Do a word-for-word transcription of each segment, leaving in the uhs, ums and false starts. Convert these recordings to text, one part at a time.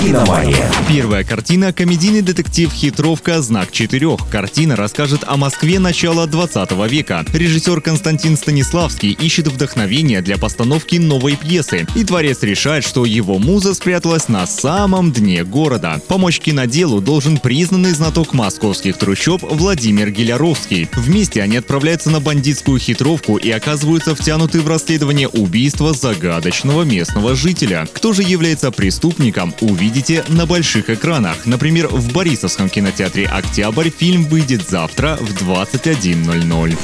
Киномания. Первая картина — комедийный детектив «Хитровка. Знак четырех». Картина расскажет о Москве начала двадцатого века. Режиссер Константин Станиславский ищет вдохновение для постановки новой пьесы, и творец решает, что его муза спряталась на самом дне города. Помочь киноделу должен признанный знаток московских трущоб Владимир Гиляровский. Вместе они отправляются на бандитскую хитровку и оказываются втянуты в расследование убийства загадочного местного жителя. Кто же является преступником, увидит Видите на больших экранах. Например, в Борисовском кинотеатре «Октябрь» фильм выйдет завтра в двадцать один ноль ноль.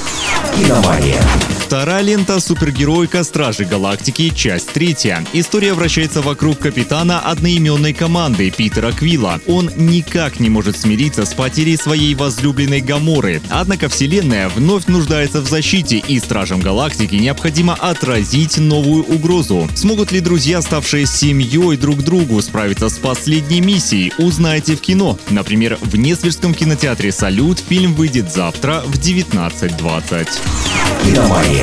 Киномания. Вторая лента — «Супергеройка. Стражи Галактики. Часть третья». История вращается вокруг капитана одноименной команды Питера Квилла. Он никак не может смириться с потерей своей возлюбленной Гаморы. Однако вселенная вновь нуждается в защите, и Стражам Галактики необходимо отразить новую угрозу. Смогут ли друзья, ставшие семьей друг другу, справиться с последней миссией, узнаете в кино. Например, в Несвежском кинотеатре «Салют» фильм выйдет завтра в девятнадцать двадцать. Киномания.